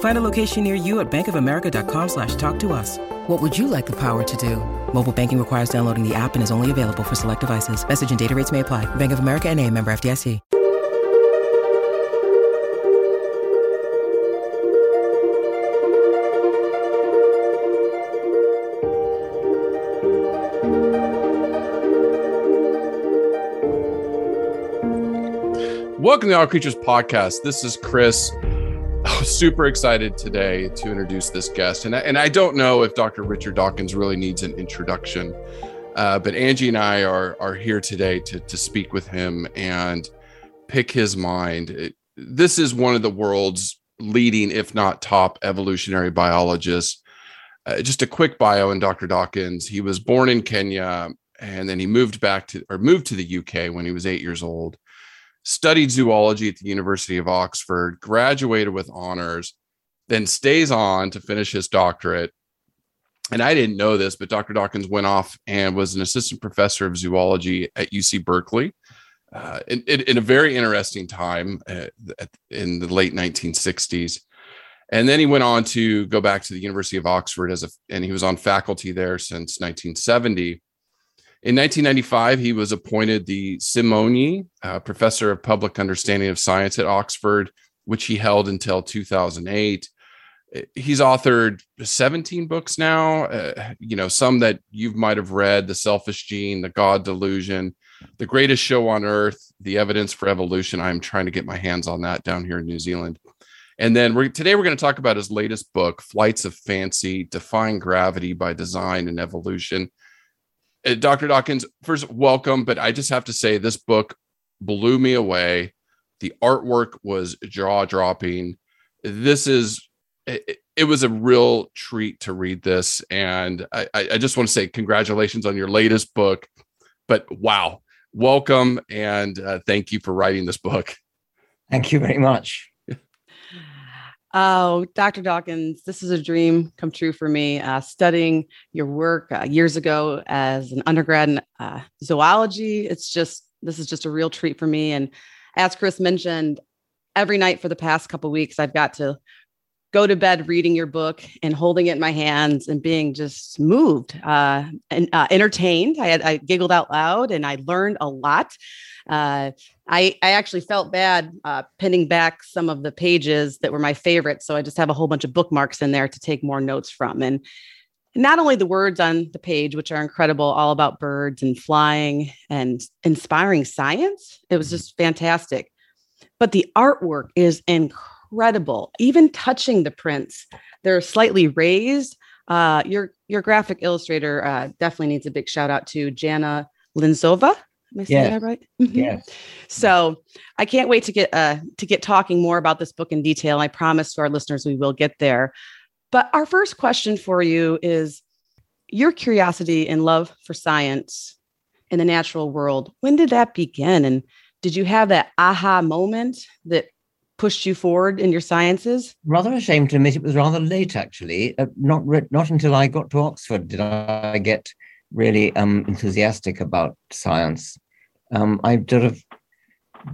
Find a location near you at bankofamerica.com/talktous. What would you like the power to do? Mobile banking requires downloading the app and is only available for select devices. Message and data rates may apply. Bank of America N.A., member FDIC. Welcome to the All Creatures Podcast. This is Chris. Super excited today to introduce this guest. And I don't know if Dr. Richard Dawkins really needs an introduction, but Angie and I are here today to speak with him and pick his mind. This is one of the world's leading, if not top, evolutionary biologists. Just a quick bio on Dr. Dawkins. He was born in Kenya, and then he moved to the UK when he was 8 years old. Studied zoology at the University of Oxford, graduated with honors, then stays on to finish his doctorate. And I didn't know this, but Dr. Dawkins went off and was an assistant professor of zoology at UC Berkeley in a very interesting time in the late 1960s. And then he went on to go back to the University of Oxford and he was on faculty there since 1970. In 1995, he was appointed the Simonyi Professor of Public Understanding of Science at Oxford, which he held until 2008. He's authored 17 books now, some that you might have read: The Selfish Gene, The God Delusion, The Greatest Show on Earth, The Evidence for Evolution. I'm trying to get my hands on that down here in New Zealand. And then today we're going to talk about his latest book, Flights of Fancy, Defying Gravity by Design and Evolution. Dr. Dawkins, first, welcome, but I just have to say this book blew me away. The artwork was jaw-dropping. It was a real treat to read this, and I just want to say congratulations on your latest book, but wow, welcome, and thank you for writing this book. Thank you very much. Oh, Dr. Dawkins, this is a dream come true for me. Studying your work years ago as an undergrad in zoology, this is just a real treat for me. And as Chris mentioned, every night for the past couple of weeks, I've got to go to bed reading your book and holding it in my hands and being just moved and entertained. I giggled out loud and I learned a lot. I actually felt bad pinning back some of the pages that were my favorites. So I just have a whole bunch of bookmarks in there to take more notes from. And not only the words on the page, which are incredible, all about birds and flying and inspiring science. It was just fantastic. But the artwork is incredible. Even touching the prints, they're slightly raised. Your graphic illustrator definitely needs a big shout out to Jana Linzova. Am I saying that right? Mm-hmm. Yes. So I can't wait to get talking more about this book in detail. I promise to our listeners we will get there. But our first question for you is your curiosity and love for science and the natural world. When did that begin? And did you have that aha moment that pushed you forward in your sciences? Rather ashamed to admit it was rather late, actually. Not until I got to Oxford did I get really enthusiastic about science. I sort of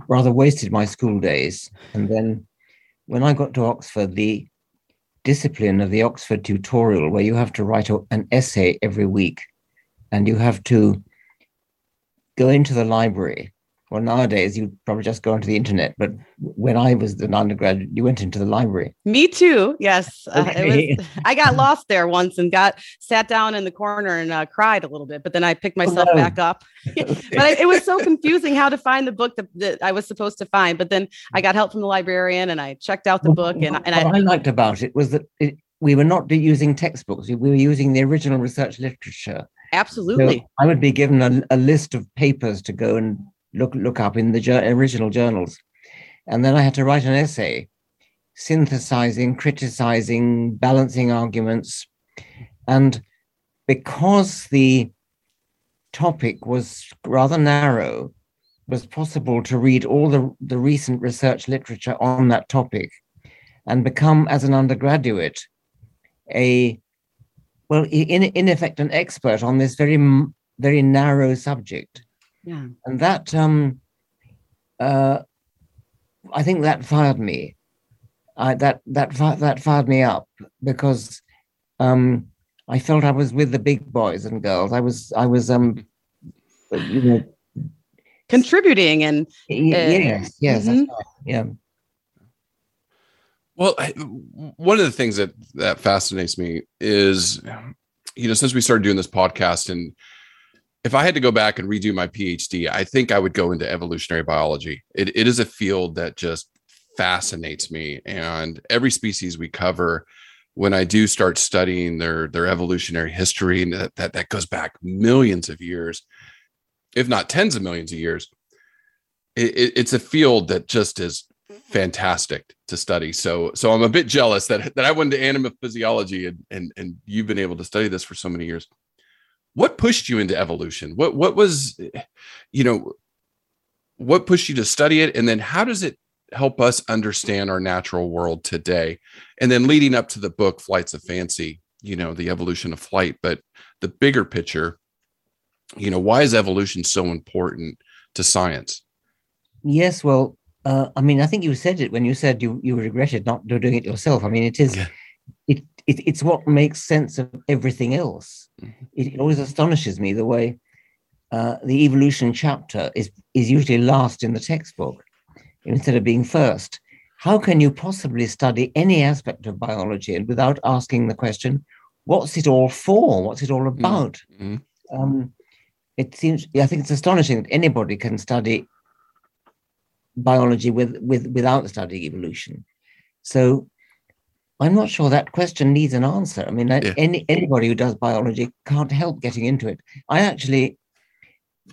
rather wasted my school days. And then when I got to Oxford, the discipline of the Oxford tutorial, where you have to write an essay every week and you have to go into the library Well, nowadays, you probably just go onto the internet. But when I was an undergraduate, you went into the library. Me too. Yes. Okay. I got lost there once and sat down in the corner and cried a little bit. But then I picked myself back up. But it was so confusing how to find the book that I was supposed to find. But then I got help from the librarian and I checked out the book. What I liked about it was that we were not using textbooks. We were using the original research literature. Absolutely. So I would be given a list of papers to go and look up in the original journals. And then I had to write an essay, synthesizing, criticizing, balancing arguments. And because the topic was rather narrow, it was possible to read all the recent research literature on that topic and become, as an undergraduate, in effect, an expert on this very, very narrow subject. Yeah. And that, I think that fired me. That fired me up because I felt I was with the big boys and girls. I was contributing and yes, mm-hmm. That's right. Yeah. Well, one of the things that fascinates me is, since we started doing this podcast and. If I had to go back and redo my PhD, I think I would go into evolutionary biology. It is a field that just fascinates me. And every species we cover, when I do start studying their evolutionary history, and that goes back millions of years, if not tens of millions of years, it's a field that just is fantastic to study. So I'm a bit jealous that I went to animophysiology and you've been able to study this for so many years. What pushed you into evolution? What was, what pushed you to study it? And then how does it help us understand our natural world today? And then leading up to the book, Flights of Fancy, the evolution of flight, but the bigger picture, why is evolution so important to science? Yes. Well, I think you said it when you said you regretted not doing it yourself. I mean, it is, yeah. It's what makes sense of everything else. It always astonishes me the way the evolution chapter is usually last in the textbook instead of being first. How can you possibly study any aspect of biology and without asking the question, what's it all for? What's it all about? Mm-hmm. I think it's astonishing that anybody can study biology without studying evolution. So I'm not sure that question needs an answer. I mean, yeah. Anybody who does biology can't help getting into it. I actually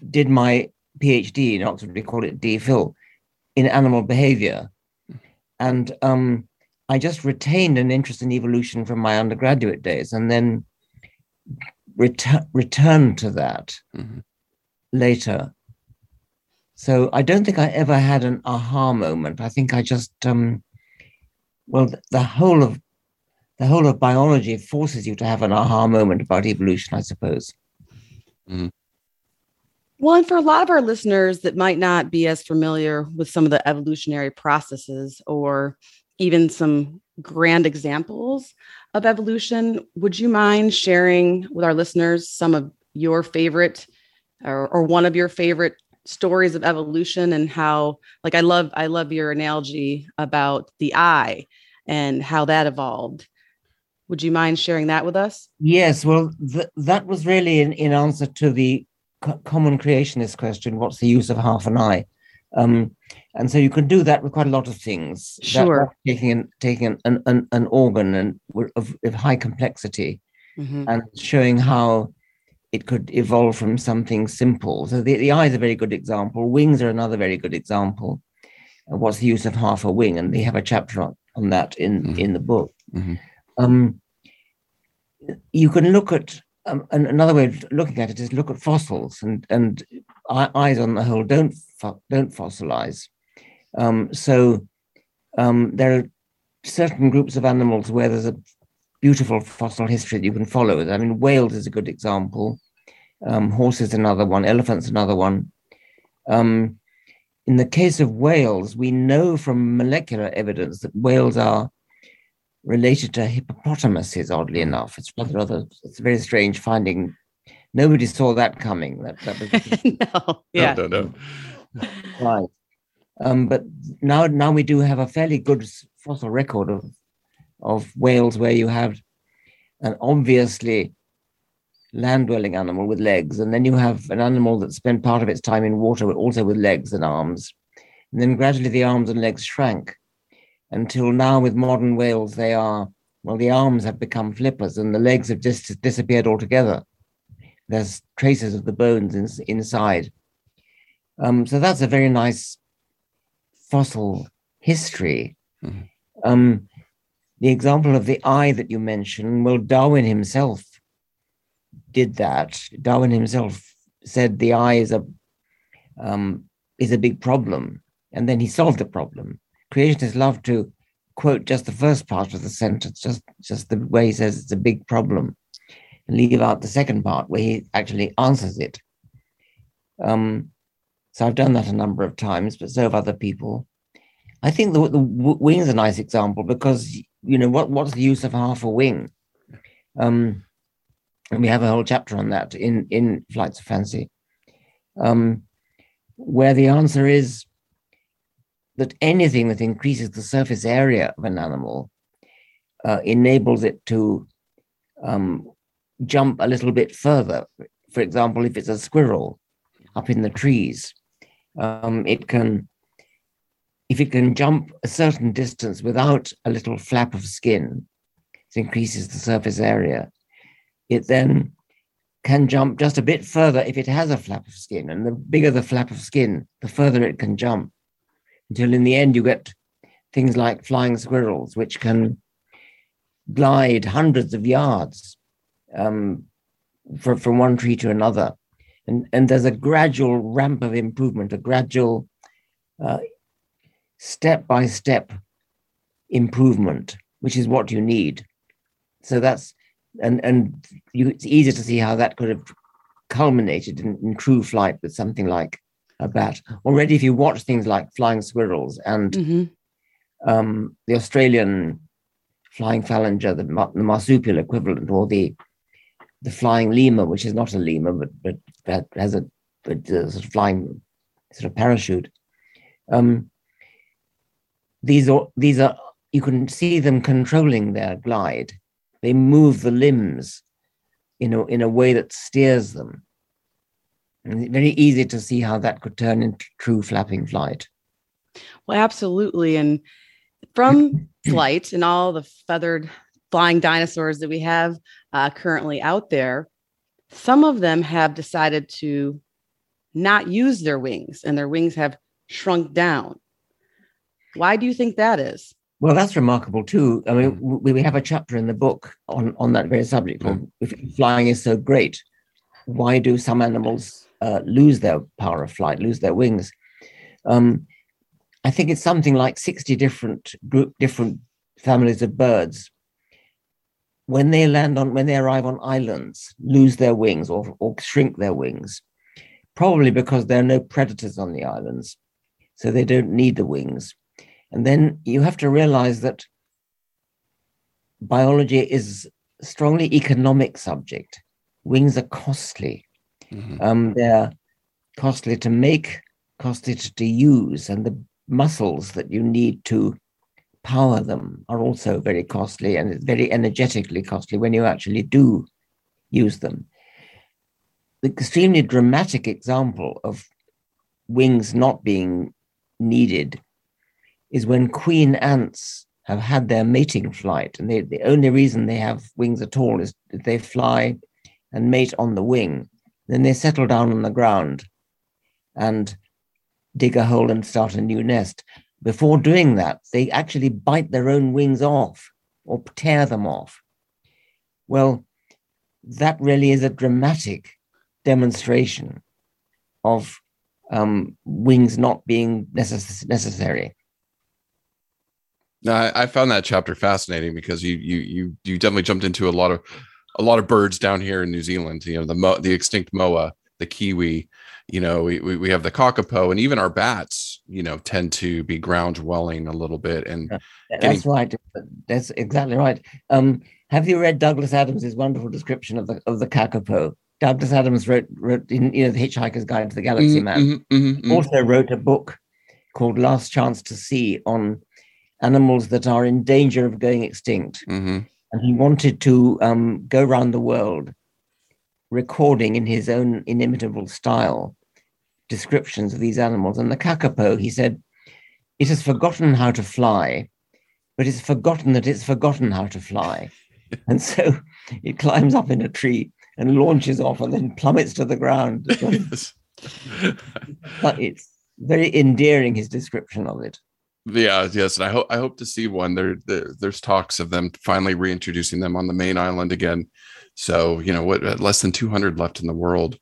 did my PhD in Oxford, we call it DPhil, in animal behavior. And I just retained an interest in evolution from my undergraduate days and then returned to that mm-hmm. later. So I don't think I ever had an aha moment. I think I just... the whole of biology forces you to have an aha moment about evolution, I suppose. Mm-hmm. Well, and for a lot of our listeners that might not be as familiar with some of the evolutionary processes or even some grand examples of evolution, would you mind sharing with our listeners some of your favorite or one of your favorite stories of evolution and how, like, I love your analogy about the eye and how that evolved. Would you mind sharing that with us? Yes. Well, that was really in answer to the common creationist question, what's the use of half an eye? And so you can do that with quite a lot of things. Sure. Taking an organ and of high complexity mm-hmm. and showing how it could evolve from something simple. So the eye is a very good example. Wings are another very good example. What's the use of half a wing? And they have a chapter on that in the book. Mm-hmm. You can look at, and another way of looking at it is look at fossils and eyes on the whole don't fossilize. So there are certain groups of animals where there's a beautiful fossil history that you can follow. I mean, whales is a good example. Horses, another one. Elephants, another one. In the case of whales, we know from molecular evidence that whales are related to hippopotamuses, oddly enough. It's a very strange finding. Nobody saw that coming. That was... No. Yeah. No. Right. But now we do have a fairly good fossil record of whales where you have an obviously land-dwelling animal with legs, and then you have an animal that spent part of its time in water, but also with legs and arms. And then gradually the arms and legs shrank until now with modern whales, they are, well, the arms have become flippers and the legs have just disappeared altogether. There's traces of the bones inside. So that's a very nice fossil history. Mm-hmm. The example of the eye that you mentioned, well, Darwin himself did that. Darwin himself said the eye is a big problem, and then he solved the problem. Creationists love to quote just the first part of the sentence, just the way he says it's a big problem, and leave out the second part where he actually answers it. So I've done that a number of times, but so have other people. I think the wing's a nice example because, you know, what's the use of half a wing? And we have a whole chapter on that in Flights of Fancy, where the answer is that anything that increases the surface area of an animal enables it to jump a little bit further. For example, if it's a squirrel up in the trees, if it can jump a certain distance without a little flap of skin, it increases the surface area. It then can jump just a bit further if it has a flap of skin. And the bigger the flap of skin, the further it can jump, until in the end you get things like flying squirrels, which can glide hundreds of yards from one tree to another. And there's a gradual ramp of improvement, a gradual step-by-step improvement, which is what you need. So that's... And it's easier to see how that could have culminated in true flight with something like a bat. Already, if you watch things like flying squirrels and the Australian flying phalanger, the marsupial equivalent, or the flying lemur, which is not a lemur but that has a sort of flying sort of parachute. These are you can see them controlling their glide. They move the limbs in a way that steers them. And it's very easy to see how that could turn into true flapping flight. Well, absolutely. And from flight and all the feathered flying dinosaurs that we have currently out there, some of them have decided to not use their wings, and their wings have shrunk down. Why do you think that is? Well, that's remarkable too. I mean, we have a chapter in the book on that very subject. If flying is so great, why do some animals lose their power of flight, lose their wings? I think it's something like 60 different families of birds. When they arrive on islands, lose their wings or shrink their wings, probably because there are no predators on the islands, so they don't need the wings. And then you have to realize that biology is a strongly economic subject. Wings are costly. Mm-hmm. They're costly to make, costly to use, and the muscles that you need to power them are also very costly, and it's very energetically costly when you actually do use them. The extremely dramatic example of wings not being needed is when queen ants have had their mating flight, and the only reason they have wings at all is that they fly and mate on the wing. Then they settle down on the ground and dig a hole and start a new nest. Before doing that, they actually bite their own wings off or tear them off. Well, that really is a dramatic demonstration of wings not being necessary. Now, I found that chapter fascinating because you definitely jumped into a lot of birds down here in New Zealand. You know, the extinct moa, the kiwi. You know, we have the kakapo, and even our bats, you know, tend to be ground dwelling a little bit. And that's right. That's exactly right. Have you read Douglas Adams' wonderful description of the kakapo? Douglas Adams wrote in, you know, The Hitchhiker's Guide to the Galaxy map. Also wrote a book called Last Chance to See on animals that are in danger of going extinct. And he wanted to go around the world recording in his own inimitable style descriptions of these animals. And the kakapo, he said, it has forgotten how to fly, but it's forgotten that it's forgotten how to fly. And so it climbs up in a tree and launches off and then plummets to the ground. But it's very endearing, his description of it. Yeah, yes, and I hope to see one. There's talks of them finally reintroducing them on the main island again. So, you know, what, less than 200 left in the world.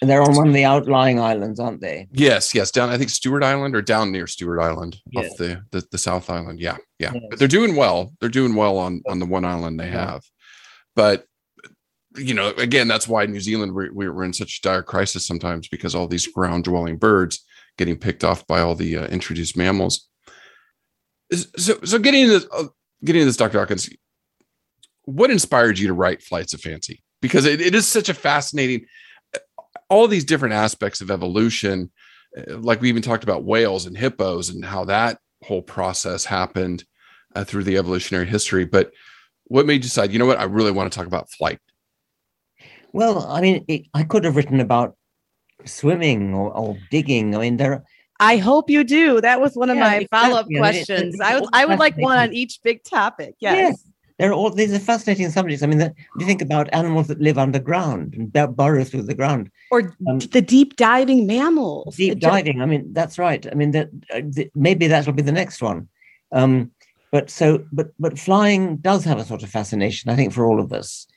And they're on one of the outlying islands, aren't they? Yes, down, I think, Stewart Island, or down near Stewart Island, off the South Island. Yeah. Yes. But they're doing well. They're doing well on the one island they have. But, you know, again, that's why New Zealand, we're in such dire crisis sometimes, because all these ground-dwelling birds getting picked off by all the introduced mammals. So getting into this, Dr. Dawkins, what inspired you to write Flights of Fancy? Because it is such a fascinating, all these different aspects of evolution, like we even talked about whales and hippos and how that whole process happened through the evolutionary history. But what made you decide, you know what, I really want to talk about flight? Well, I mean, I could have written about swimming or digging. I mean, I hope you do. That was one of my follow-up questions. I would like one on each big topic. Yes. These are fascinating subjects. I mean, you think about animals that live underground and burrow through the ground, or the deep diving mammals. Deep diving. I mean, that's right. I mean, maybe that'll be the next one. But flying does have a sort of fascination, I think, for all of us.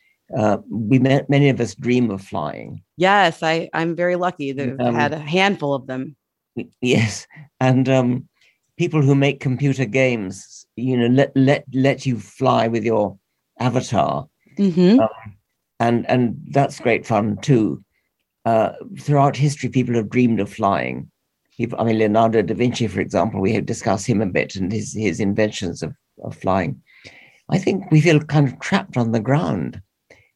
Many of us dream of flying. Yes, I'm very lucky that I've had a handful of them. Yes, and people who make computer games, you know, let you fly with your avatar, and that's great fun too. Throughout history, people have dreamed of flying. I mean, Leonardo da Vinci, for example, we have discussed him a bit and his inventions of flying. I think we feel kind of trapped on the ground.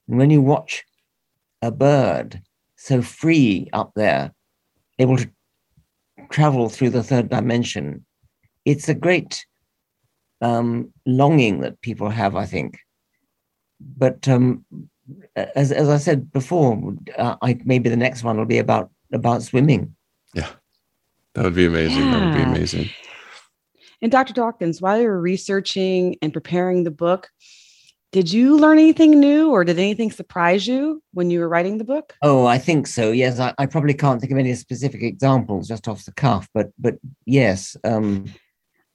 And when you watch a bird so free up there, able to travel through the third dimension, it's a great longing that people have, I think. But as I said before, maybe the next one will be about swimming. Yeah, that would be amazing. Yeah. That would be amazing. And Dr. Dawkins, while you were researching and preparing the book, did you learn anything new, or did anything surprise you when you were writing the book? Oh, I think so. Yes, I probably can't think of any specific examples just off the cuff, but yes, I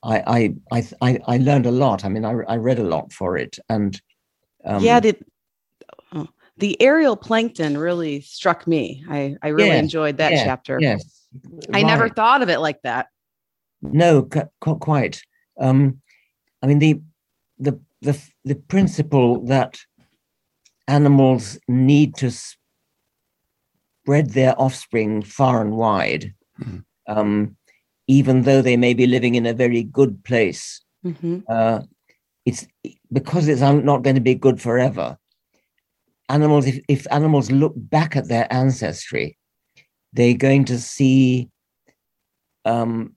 learned a lot. I mean, I read a lot for it, and the aerial plankton really struck me. I really enjoyed that chapter. Yes, right. I never thought of it like that. No, quite. I mean, the principle that animals need to spread their offspring far and wide, even though they may be living in a very good place, it's because it's not going to be good forever. Animals, if animals look back at their ancestry, they're going to see. Their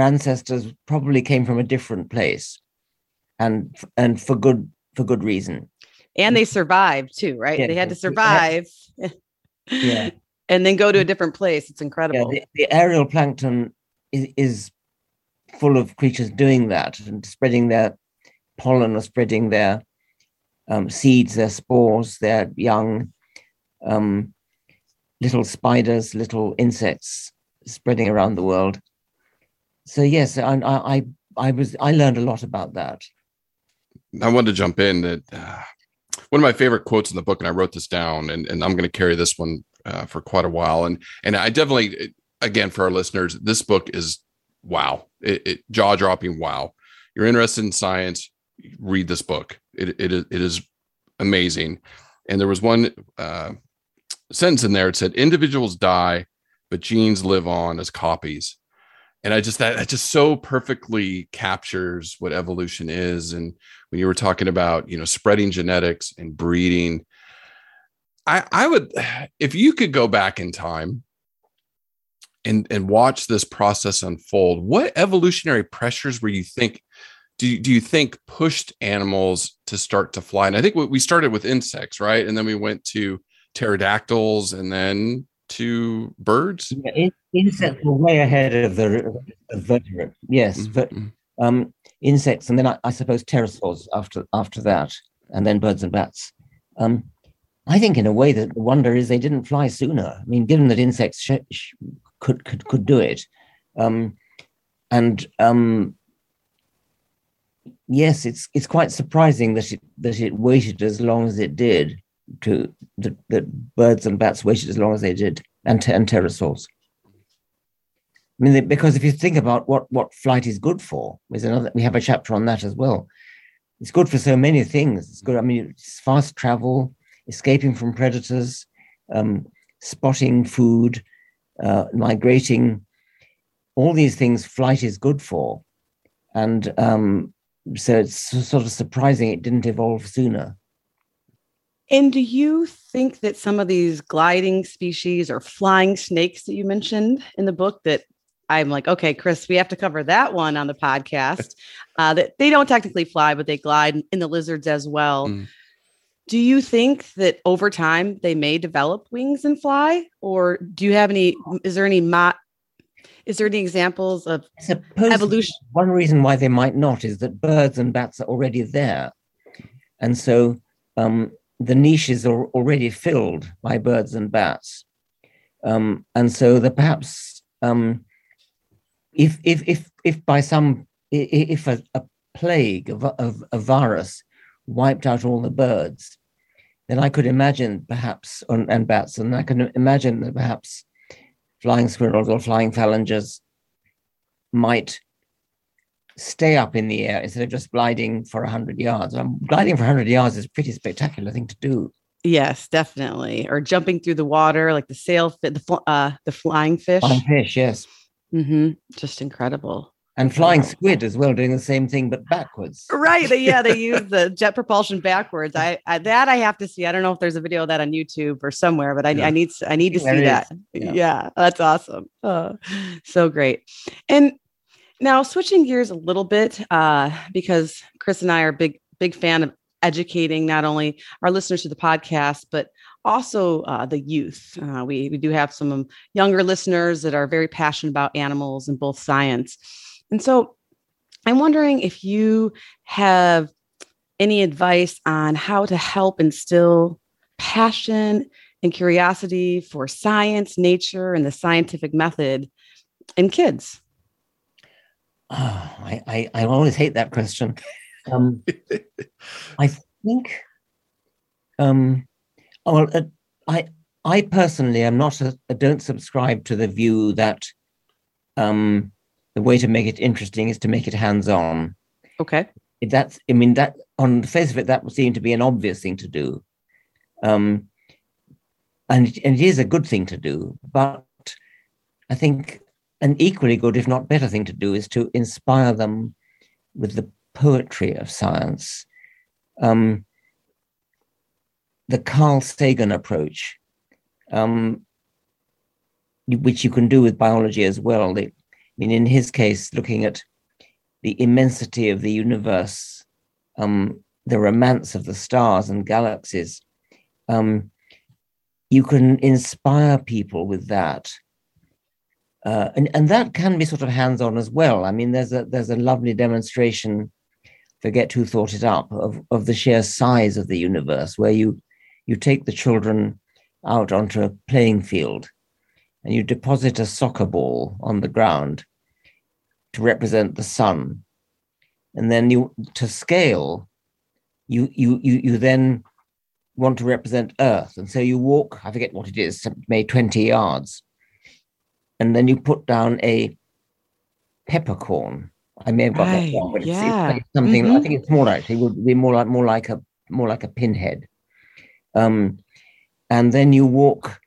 ancestors probably came from a different place, and for good reason. And they survived too, right? Yeah, they had to survive, and then go to a different place. It's incredible. Yeah, the aerial plankton is full of creatures doing that and spreading their pollen, or spreading their seeds, their spores, their young, little spiders, little insects spreading around the world. So yes, I learned a lot about that. I wanted to jump in that one of my favorite quotes in the book, and I wrote this down, and I'm going to carry this one for quite a while. And I definitely, again, for our listeners, this book is wow, it jaw-dropping wow. You're interested in science, read this book. It is amazing. And there was one sentence in there. It said, "Individuals die, but genes live on as copies." And that just so perfectly captures what evolution is. And when you were talking about, you know, spreading genetics and breeding, I would, if you could go back in time and watch this process unfold, what evolutionary pressures were you think, do you think pushed animals to start to fly? And I think we started with insects, right? And then we went to pterodactyls and then to birds. Yeah, insects were way ahead of the vertebrates. Yes, mm-hmm. But insects, and then I suppose pterosaurs after that, and then birds and bats. I think in a way that the wonder is they didn't fly sooner. I mean, given that insects could do it, yes, it's quite surprising that it waited as long as it did. That birds and bats waited as long as they did, and pterosaurs. I mean, because if you think about what flight is good for, we have a chapter on that as well. It's good for so many things. It's good. I mean, it's fast travel, escaping from predators, spotting food, migrating. All these things flight is good for, and so it's sort of surprising it didn't evolve sooner. And do you think that some of these gliding species or flying snakes that you mentioned in the book that I'm like, okay, Chris, we have to cover that one on the podcast, that they don't technically fly, but they glide, in the lizards as well. Mm. Do you think that over time they may develop wings and fly, or do you have any, is there any examples of evolution? One reason why they might not is that birds and bats are already there. And so, the niches are already filled by birds and bats, and so that perhaps if a plague of a virus wiped out all the birds, then I could imagine perhaps and bats, and I can imagine that perhaps flying squirrels or flying phalanger might stay up in the air instead of just gliding for 100 yards. Gliding for 100 yards is a pretty spectacular thing to do. Yes, definitely. Or jumping through the water, like the sailfish, the flying fish. Flying fish, yes. Mm-hmm. Just incredible. And flying squid as well, doing the same thing, but backwards. Right. Yeah, they use the jet propulsion backwards. That I have to see. I don't know if there's a video of that on YouTube or somewhere, but yeah. I need to see that. Yeah. Yeah, that's awesome. So great. And now, switching gears a little bit, because Chris and I are big fan of educating not only our listeners to the podcast, but also the youth. We do have some younger listeners that are very passionate about animals and both science. And so I'm wondering if you have any advice on how to help instill passion and curiosity for science, nature, and the scientific method in kids. Oh, I always hate that question. I think, I personally am not. Don't subscribe to the view that the way to make it interesting is to make it hands-on. Okay. That on the face of it, that would seem to be an obvious thing to do, and it is a good thing to do. But I think an equally good, if not better thing to do is to inspire them with the poetry of science. The Carl Sagan approach, which you can do with biology as well. In his case, looking at the immensity of the universe, the romance of the stars and galaxies, you can inspire people with that. And that can be sort of hands-on as well. I mean, there's a lovely demonstration, forget who thought it up, of the sheer size of the universe, where you take the children out onto a playing field and you deposit a soccer ball on the ground to represent the sun. And then to scale, you then want to represent Earth. And so you walk, I forget what it is, maybe 20 yards. And then you put down a peppercorn. I may have got that wrong, but it's like something. Mm-hmm. I think it's more actually would be more like a pinhead. And then you walk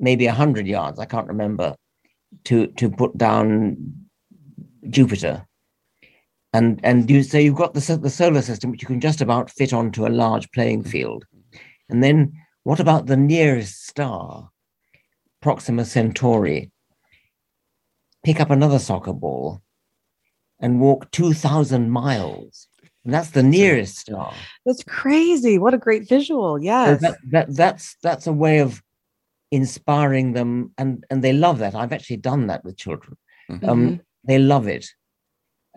maybe 100 yards. I can't remember to put down Jupiter. And you say you've got the solar system, which you can just about fit onto a large playing field, and then What about the nearest star, Proxima Centauri? Pick up another soccer ball and walk 2,000 miles. And that's the nearest star. That's crazy. What a great visual. Yes. So that's a way of inspiring them. And they love that. I've actually done that with children. Mm-hmm. They love it.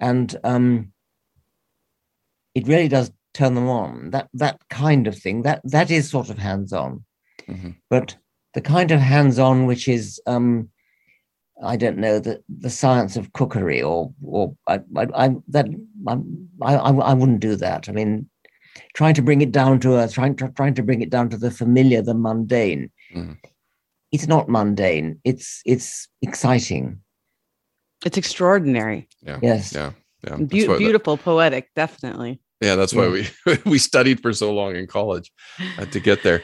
And it really does turn them on. That kind of thing, that is sort of hands-on. Mm-hmm. But the kind of hands-on which is, I don't know, the science of cookery or I wouldn't do that. I mean, trying to bring it down to earth, trying to bring it down to the familiar, the mundane. Mm-hmm. It's not mundane. It's exciting. It's extraordinary. Yeah. Yes. Yeah. Yeah. Beautiful, poetic, definitely. Yeah, that's why we studied for so long in college to get there.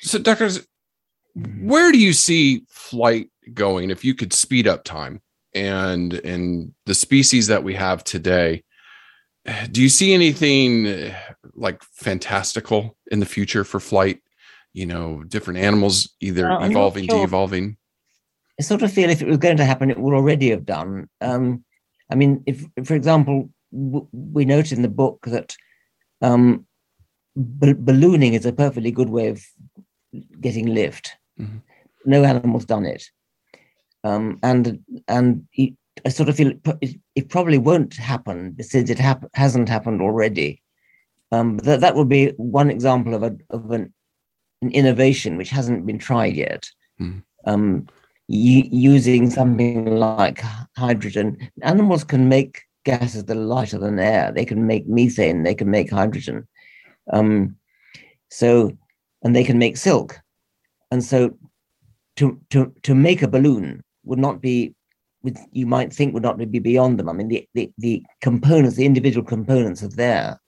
So, doctors, where do you see flight going if you could speed up time and the species that we have today? Do you see anything like fantastical in the future for flight? You know, different animals either evolving, de-evolving? I sort of feel if it was going to happen, it would already have done. I mean, if, for example, we note in the book that ballooning is a perfectly good way of getting lift. Mm-hmm. No animal's done it, and I sort of feel it probably won't happen since it hasn't happened already. That would be one example of an innovation which hasn't been tried yet, mm-hmm. Using something like hydrogen. Animals can make gases that are lighter than air. They can make methane. They can make hydrogen. And they can make silk. And so to make a balloon would not be, you might think, would not be beyond them. I mean, the components, the individual components are there.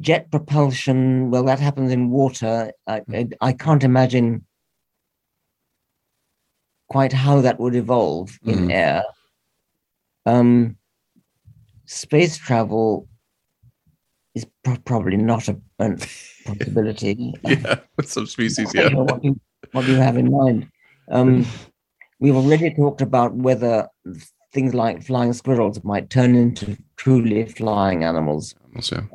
Jet propulsion, well, that happens in water. I can't imagine quite how that would evolve in air. Space travel is probably not a possibility. Yeah, with some species, yeah. What do you have in mind? We've already talked about whether things like flying squirrels might turn into truly flying animals. Also.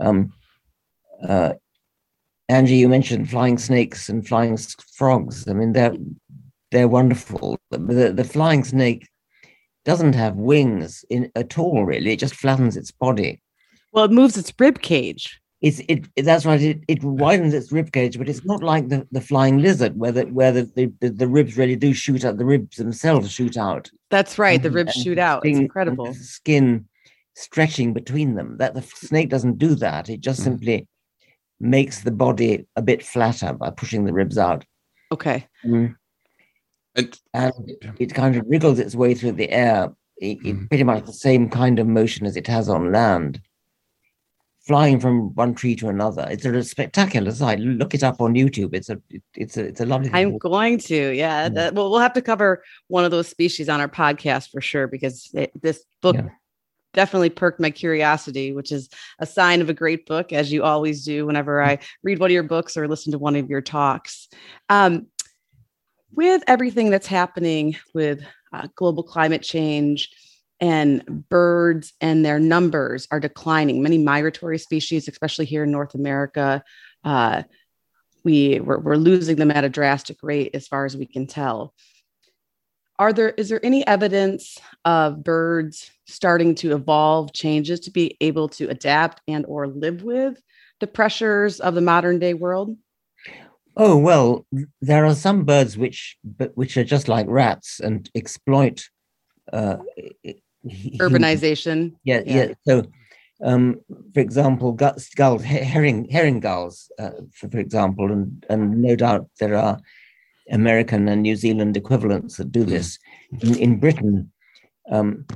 Angie, you mentioned flying snakes and flying frogs. I mean, they're wonderful. The flying snake doesn't have wings at all, really. It just flattens its body. Well, it moves its rib cage. That's right. It widens its rib cage, but it's not like the flying lizard, where the ribs really do shoot out. The ribs themselves shoot out. That's right. The ribs shoot out. It's incredible. And the skin stretching between them. That the snake doesn't do that. It just simply makes the body a bit flatter by pushing the ribs out. Okay. And it kind of wriggles its way through the air. It's pretty much the same kind of motion as it has on land. flying from one tree to another. It's a spectacular sight. Look it up on YouTube. It's a lovely thing. I'm going to, yeah. We'll have to cover one of those species on our podcast for sure, because this book definitely perked my curiosity, which is a sign of a great book, as you always do whenever I read one of your books or listen to one of your talks. With everything that's happening with global climate change, and birds and their numbers are declining. Many migratory species, especially here in North America, we're losing them at a drastic rate as far as we can tell. Is there any evidence of birds starting to evolve changes to be able to adapt and or live with the pressures of the modern day world? Oh, well, there are some birds which are just like rats and exploit urbanization. Yeah. So, for example, gulls, herring gulls, for example, and no doubt there are American and New Zealand equivalents that do this. In Britain,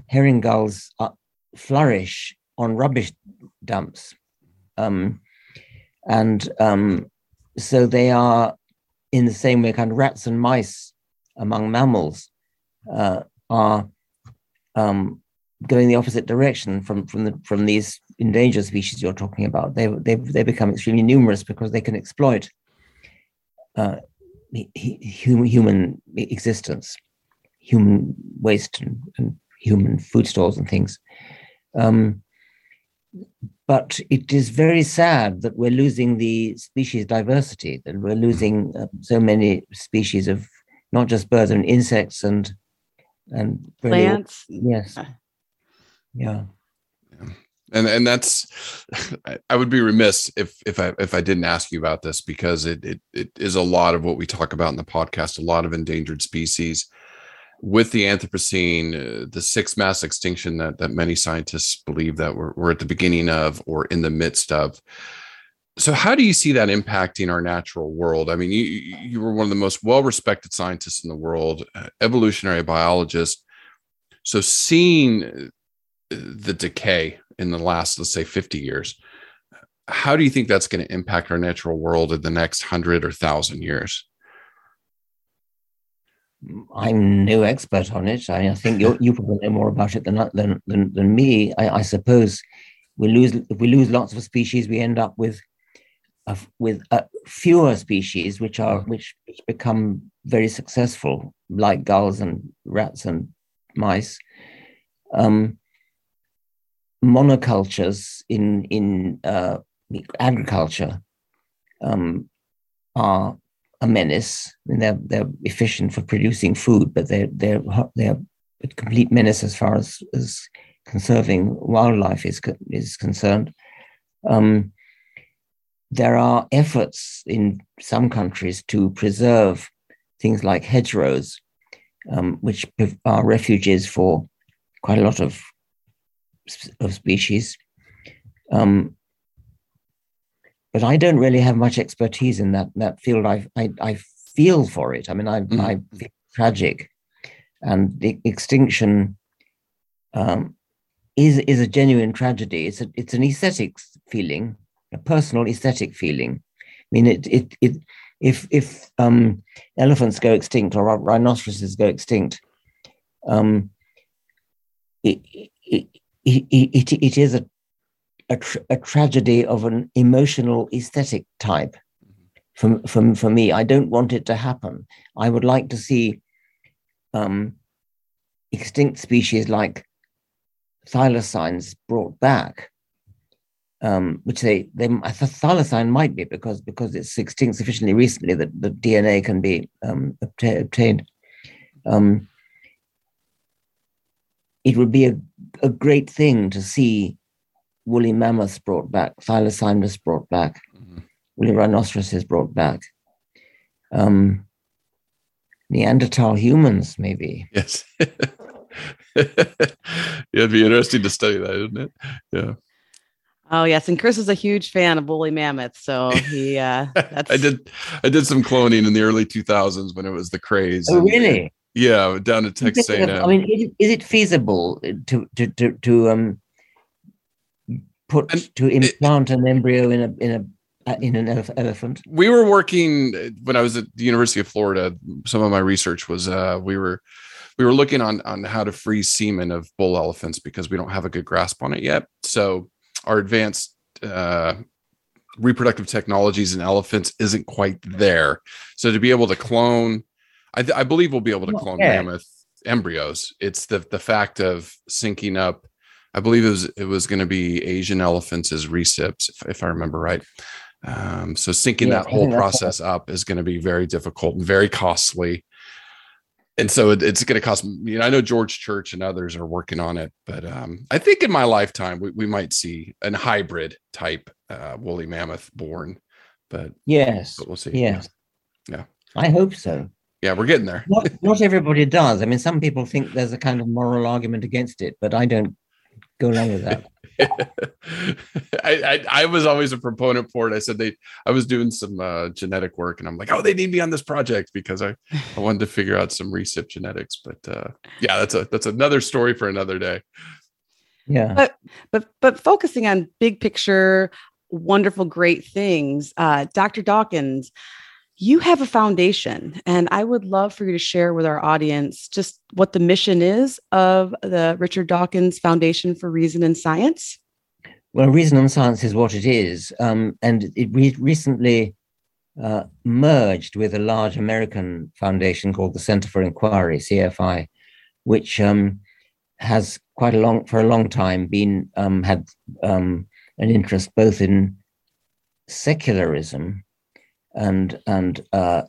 herring gulls flourish on rubbish dumps, and so they are in the same way kind of rats and mice among mammals are going the opposite direction from these endangered species you're talking about. They become extremely numerous because they can exploit human existence, human waste and human food stores and things. But it is very sad that we're losing the species diversity, that we're losing so many species of not just birds and insects and plants. Yes. Yeah. And that's, I would be remiss if I didn't ask you about this, because it is a lot of what we talk about in the podcast, a lot of endangered species. With the Anthropocene, the sixth mass extinction that many scientists believe that we're at the beginning of or in the midst of. So how do you see that impacting our natural world? I mean, you were one of the most well-respected scientists in the world, evolutionary biologist. So seeing the decay in the last, let's say, 50 years, how do you think that's going to impact our natural world in the next 100 or 1,000 years? I'm no expert on it. I think you probably know more about it than me. I suppose if we lose lots of species, we end up with fewer species, which become very successful, like gulls and rats and mice. Monocultures in agriculture are a menace. I mean, they're efficient for producing food, but they're a complete menace as far as conserving wildlife is concerned. There are efforts in some countries to preserve things like hedgerows, which are refuges for quite a lot of species. But I don't really have much expertise in that field. I feel for it. I mean, I feel tragic, and the extinction is a genuine tragedy. It's an aesthetic feeling. A personal aesthetic feeling. I mean, if elephants go extinct or rhinoceroses go extinct, it is a tragedy of an emotional aesthetic type. For me, I don't want it to happen. I would like to see extinct species like thylacines brought back. Which a thylacine might be because it's extinct sufficiently recently that the DNA can be obtained. It would be a great thing to see woolly mammoths brought back, thylacinus brought back, woolly rhinoceroses brought back, Neanderthal humans maybe. Yes, it'd be interesting to study that, wouldn't it? Yeah. Oh yes, and Chris is a huge fan of woolly mammoths, so he. I did some cloning in the early 2000s when it was the craze. Oh really? Yeah, down in Texas. I mean, is it feasible to to implant an embryo in an elephant. We were working when I was at the University of Florida. Some of my research was we were looking on how to freeze semen of bull elephants because we don't have a good grasp on it yet. So our advanced reproductive technologies in elephants isn't quite there. So to be able to clone, I believe we'll be able to clone mammoth embryos. It's the fact of syncing up. I believe it was going to be Asian elephants as recips, if I remember right. So syncing that whole process up is going to be very difficult and very costly. And so it's going to cost, I know George Church and others are working on it, but I think in my lifetime, we might see an hybrid type woolly mammoth born, but we'll see. Yes. Yeah. I hope so. Yeah, we're getting there. Not everybody does. I mean, some people think there's a kind of moral argument against it, but I don't go along with that. I was always a proponent for it. I said I was doing some genetic work, and I'm like, oh, they need me on this project because I wanted to figure out some recip genetics. But that's another story for another day. Yeah, but focusing on big picture, wonderful, great things. Dr. Dawkins, you have a foundation, and I would love for you to share with our audience just what the mission is of the Richard Dawkins Foundation for Reason and Science. Well, Reason and Science is what it is. We recently merged with a large American foundation called the Center for Inquiry, CFI, which has for a long time been had an interest both in secularism and a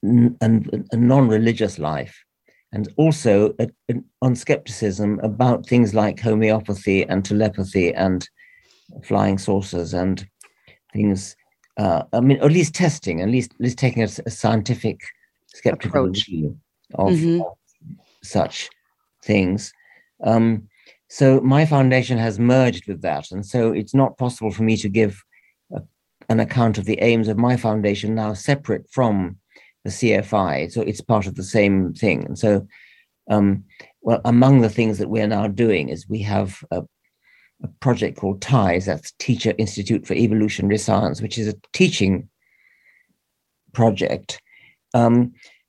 non-religious life, and also on skepticism about things like homeopathy and telepathy and flying saucers and things. At least testing, at least taking a scientific skeptical approach. View of such things. So my foundation has merged with that, and so it's not possible for me to give an account of the aims of my foundation now separate from the CFI. So it's part of the same thing. And so, among the things that we're now doing is we have a project called TIES, that's Teacher Institute for Evolutionary Science, which is a teaching project. But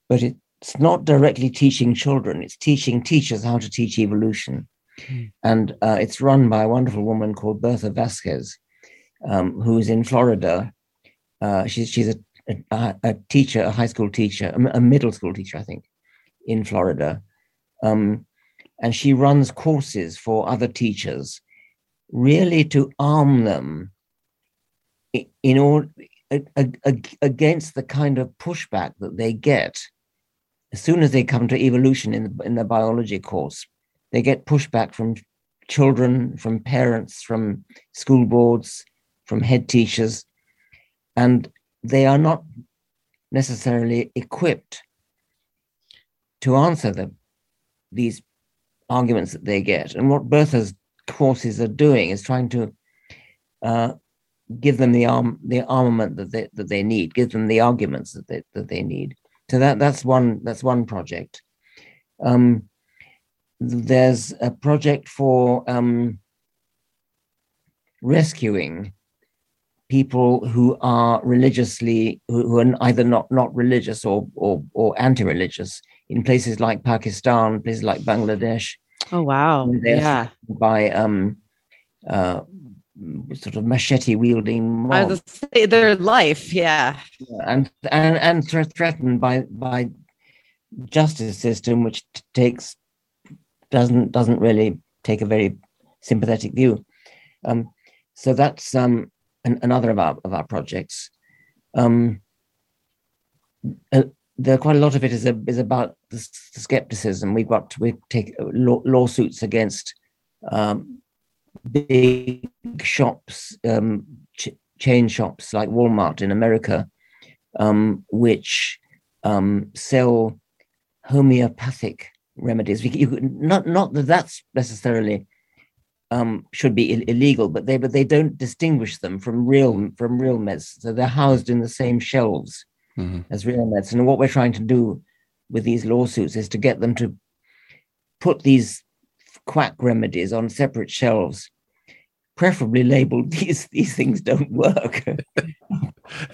it's not directly teaching children, it's teaching teachers how to teach evolution. Mm. And it's run by a wonderful woman called Bertha Vasquez, who's in Florida. She's a teacher, a high school teacher, a middle school teacher, I think, in Florida. And she runs courses for other teachers, really to arm them in order against the kind of pushback that they get as soon as they come to evolution in the biology course. They get pushback from children, from parents, from school boards, from head teachers, and they are not necessarily equipped to answer these arguments that they get. And what Bertha's courses are doing is trying to give them the armament that they need, give them the arguments that they need. So that's one project. There's a project for rescuing people who are religiously, who are either not religious or anti-religious in places like Pakistan, places like Bangladesh. Oh, wow. Yeah. By sort of machete-wielding mob. I was going to say their life, yeah. And threatened by justice system, which doesn't really take a very sympathetic view. So that's another of our projects. There quite a lot of it is about the skepticism. We take lawsuits against big shops, chain shops like Walmart in America, which sell homeopathic remedies. Not that that's necessarily should be illegal, but they don't distinguish them from real medicine. So they're housed in the same shelves as real medicine. And what we're trying to do with these lawsuits is to get them to put these quack remedies on separate shelves, preferably labeled these things don't work.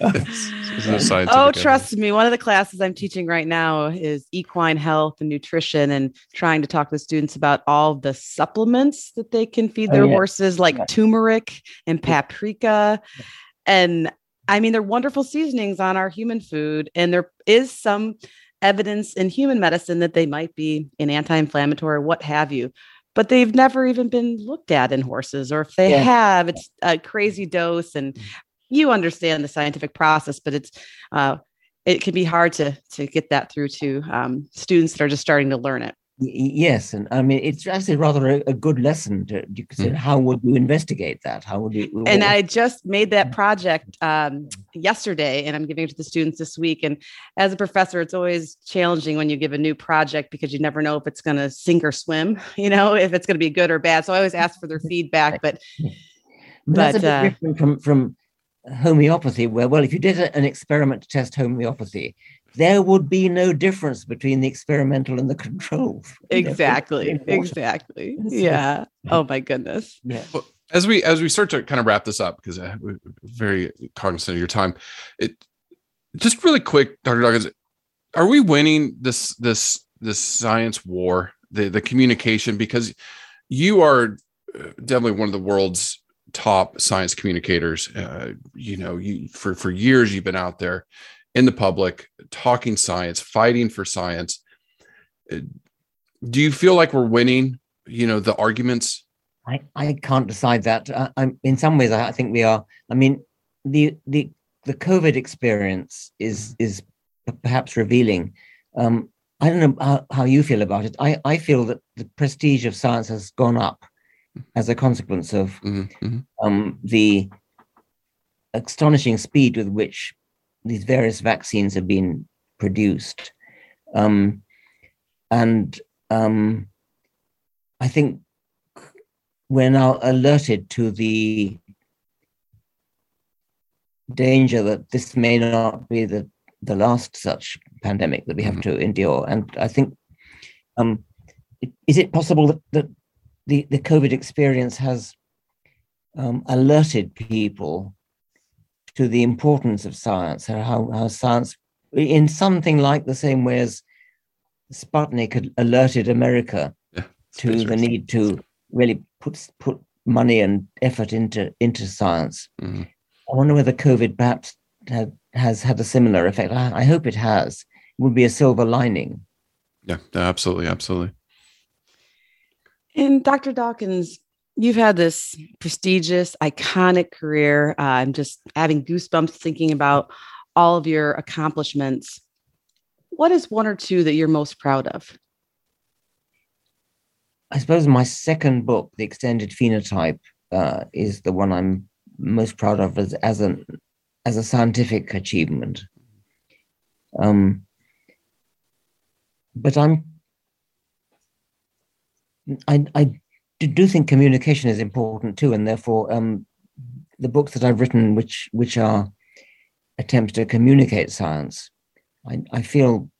Oh, trust me. One of the classes I'm teaching right now is equine health and nutrition, and trying to talk to students about all the supplements that they can feed their horses, like turmeric and paprika. And I mean, they're wonderful seasonings on our human food. And there is some evidence in human medicine that they might be an anti-inflammatory, what have you. But they've never even been looked at in horses, or if they have, it's a crazy dose. And you understand the scientific process, but it's it can be hard to get that through to students that are just starting to learn it. Yes, and I mean, it's actually rather a good lesson to consider. How would you investigate that? How would you? And I just made that project yesterday, and I'm giving it to the students this week. And as a professor, it's always challenging when you give a new project, because you never know if it's going to sink or swim, you know, if it's going to be good or bad. So I always ask for their feedback. But that's a bit different from homeopathy, where, well, if you did an experiment to test homeopathy, there would be no difference between the experimental and the control. Exactly. Yeah. Oh my goodness. Yeah. Well, as we start to kind of wrap this up, because we're very cognizant of your time, just really quick, Dr. Dawkins, are we winning this science war, the communication? Because you are definitely one of the world's top science communicators. You know, you for years you've been out there in the public, talking science, fighting for science. Do you feel like we're winning, you know, the arguments? I can't decide that. I'm in some ways, I think we are. I mean, the COVID experience is perhaps revealing. I don't know how you feel about it. I feel that the prestige of science has gone up as a consequence of the astonishing speed with which these various vaccines have been produced. And I think we're now alerted to the danger that this may not be the last such pandemic that we have to endure. And I think, is it possible that the COVID experience has alerted people to the importance of science, or how science, in something like the same way as Sputnik had alerted America to the need to really put money and effort into science. I wonder whether COVID perhaps has had a similar effect. I hope it has. It would be a silver lining. Yeah, absolutely, absolutely. And Dr. Dawkins, you've had this prestigious, iconic career. I'm just having goosebumps thinking about all of your accomplishments. What is one or two that you're most proud of? I suppose my second book, The Extended Phenotype, is the one I'm most proud of as a scientific achievement. But I do think communication is important too, and therefore the books that I've written, which are attempts to communicate science, I feel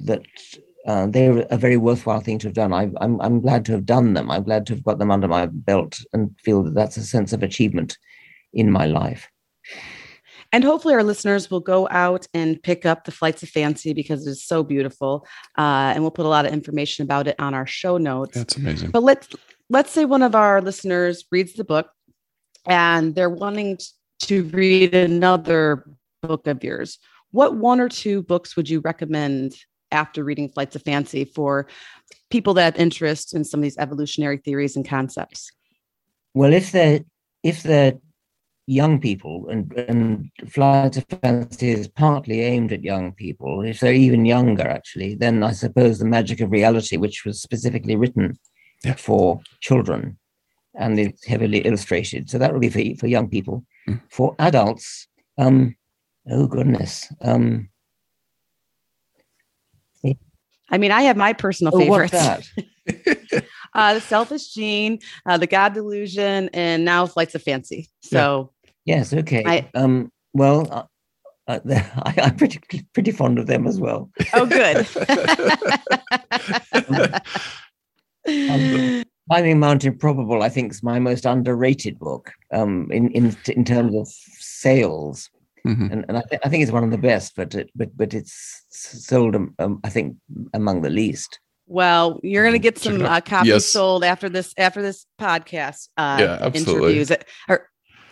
that they're a very worthwhile thing to have done. I'm glad to have done them. I'm glad to have got them under my belt, and feel that that's a sense of achievement in my life. And hopefully our listeners will go out and pick up the Flights of Fancy, because it is so beautiful. And we'll put a lot of information about it on our show notes. That's amazing. But let's say one of our listeners reads the book and they're wanting to read another book of yours. What one or two books would you recommend after reading Flights of Fancy for people that have interest in some of these evolutionary theories and concepts? Well, if they're young people, and Flights of Fancy is partly aimed at young people, if they're even younger, actually, then I suppose The Magic of Reality, which was specifically written for children and is heavily illustrated. So that would be for young people. For adults, I mean, I have my personal favorites. What's that? The Selfish Gene, The God Delusion, and now Flights of Fancy. So... Yeah. Yes, okay. I'm pretty fond of them as well. Oh, good. Climbing Mount Improbable, I think, is my most underrated book in terms of sales. Mm-hmm. And I think it's one of the best, but it's sold, I think, among the least. Well, you're going to get some copies sold after this podcast interviews or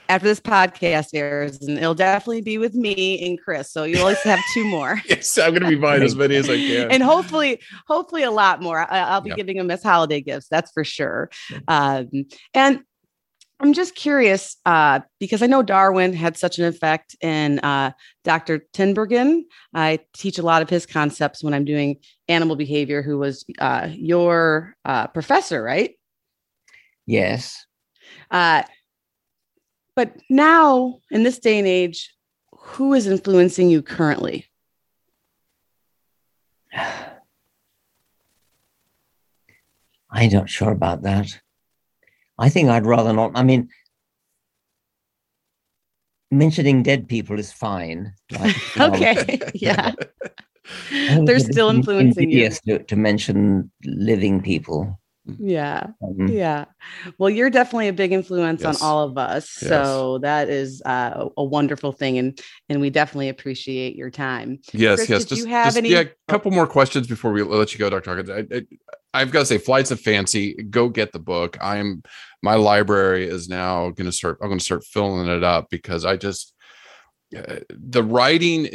after this podcast airs, and it'll definitely be with me and Chris. So you'll at least have two more. Yes, I'm going to be buying as many as I can, and hopefully a lot more. I'll be giving them as holiday gifts. That's for sure. And I'm just curious because I know Darwin had such an effect in Dr. Tinbergen. I teach a lot of his concepts when I'm doing animal behavior, who was your professor, right? Yes. But now, in this day and age, who is influencing you currently? I'm not sure about that. I think I'd rather not. I mean, mentioning dead people is fine. Like, okay, yeah. They're still influencing you. Yes, to mention living people. Yeah, yeah. Well, you're definitely a big influence on all of us. Yes. So that is a wonderful thing, and we definitely appreciate your time. Yes, Chris, yes. A couple more questions before we let you go, Dr. Hawkins. I've got to say, Flights of Fancy, go get the book. My library is now going to start. I'm going to start filling it up because I just the writing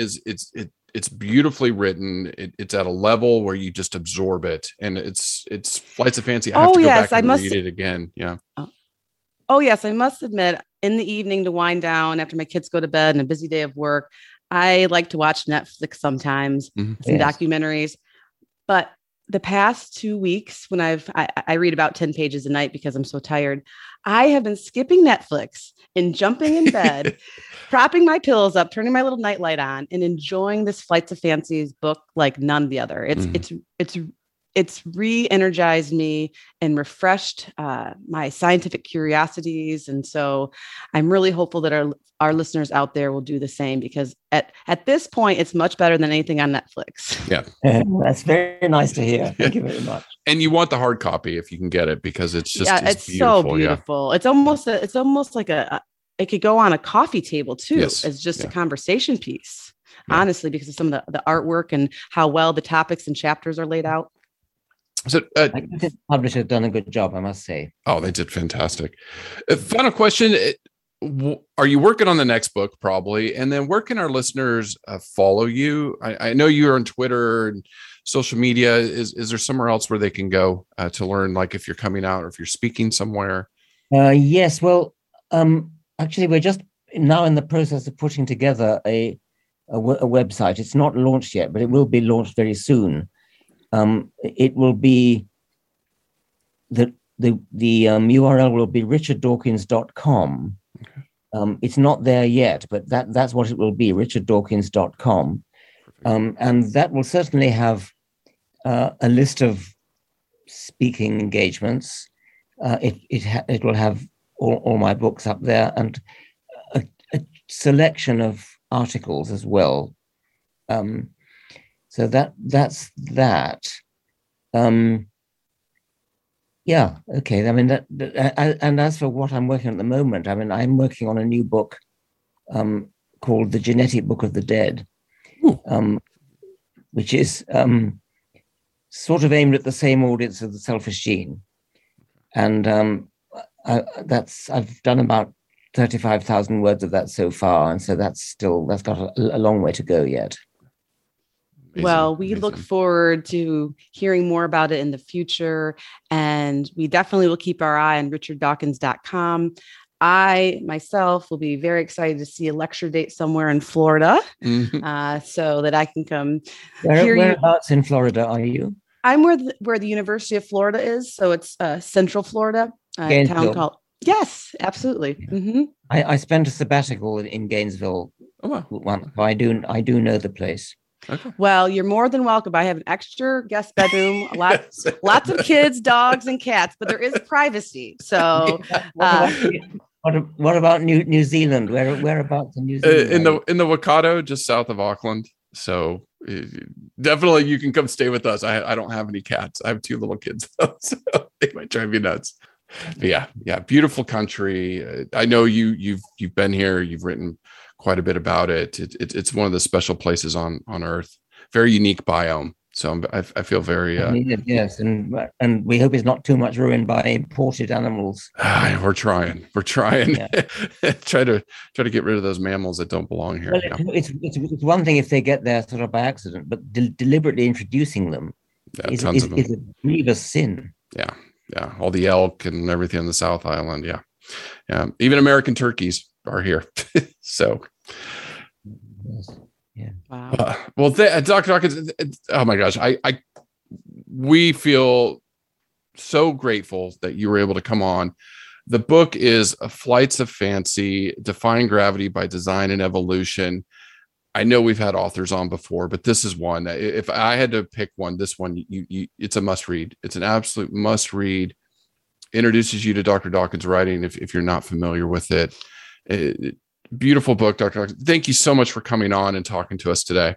it's beautifully written. It's at a level where you just absorb it, and it's Flights of Fancy. I have to go back and read it again. Yeah. Oh yes, I must admit, in the evening to wind down after my kids go to bed and a busy day of work, I like to watch Netflix sometimes, some documentaries, but the past 2 weeks when I read about 10 pages a night because I'm so tired, I have been skipping Netflix and jumping in bed, propping my pillows up, turning my little nightlight on, and enjoying this Flights of Fancy's book like none the other. It's re-energized me and refreshed my scientific curiosities. And so I'm really hopeful that our listeners out there will do the same, because at this point, it's much better than anything on Netflix. Yeah. That's very nice to hear. Thank you very much. And you want the hard copy if you can get it, because it's just it's beautiful. So beautiful. Yeah. It's almost like it could go on a coffee table too, as just a conversation piece, honestly, because of some of the artwork and how well the topics and chapters are laid out. So, I think the publisher has done a good job, I must say. Oh, they did fantastic. Final question. Are you working on the next book, probably? And then where can our listeners follow you? I know you're on Twitter and social media. Is there somewhere else where they can go to learn, like if you're coming out or if you're speaking somewhere? Yes. Well, actually, we're just now in the process of putting together a website. It's not launched yet, but it will be launched very soon. It will be the URL will be richarddawkins.com. Okay. It's not there yet, but that's what it will be, richarddawkins.com. And that will certainly have a list of speaking engagements. It will have all my books up there, and a selection of articles as well. So that's that. Yeah. Okay. I mean, and as for what I'm working on at the moment, I mean, I'm working on a new book called The Genetic Book of the Dead, which is sort of aimed at the same audience as The Selfish Gene. And I've done about 35,000 words of that so far. And so that's got a long way to go yet. Amazing. Well, we look forward to hearing more about it in the future, and we definitely will keep our eye on richarddawkins.com. I myself will be very excited to see a lecture date somewhere in Florida, so that I can come. Whereabouts in Florida are you? I'm where the University of Florida is, so it's Central Florida, a town called. Yes, absolutely. Mm-hmm. I spent a sabbatical in Gainesville once. I do know the place. Okay. Well, you're more than welcome. I have an extra guest bedroom, lots of kids, dogs, and cats, but there is privacy. So, what about New Zealand? Whereabouts in New Zealand? In the Waikato, just south of Auckland. So Definitely, you can come stay with us. I don't have any cats. I have two little kids, though, so they might drive you nuts. But yeah, beautiful country. I know you've been here. You've written quite a bit about it. It's one of the special places on Earth. Very unique biome. So I feel very yes, and we hope it's not too much ruined by imported animals. We're trying, yeah. try to get rid of those mammals that don't belong here. Well, yeah. It's one thing if they get there sort of by accident, but deliberately introducing them is a grievous sin. Yeah, all the elk and everything in the South Island. Yeah, even American turkeys are here. So. Yes. Yeah. Wow. Well, Dr. Dawkins, oh my gosh, we feel so grateful that you were able to come on. The book is Flights of Fancy, Defying Gravity by Design and Evolution. I know we've had authors on before, but this is one that if I had to pick one, this one, it's a must read. It's an absolute must read. Introduces you to Dr. Dawkins' writing if you're not familiar with it. Beautiful book, Dr. Dawkins. Thank you so much for coming on and talking to us today.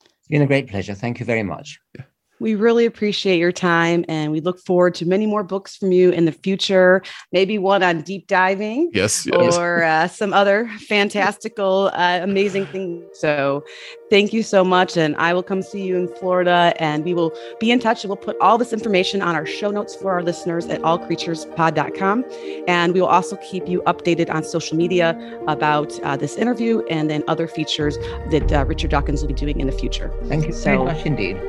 It's been a great pleasure. Thank you very much. Yeah. We really appreciate your time, and we look forward to many more books from you in the future, maybe one on deep diving. Yes. Or some other fantastical, amazing thing. So thank you so much, and I will come see you in Florida, and we will be in touch, and we'll put all this information on our show notes for our listeners at allcreaturespod.com, and we will also keep you updated on social media about this interview and then other features that Richard Dawkins will be doing in the future. Thank you so much indeed.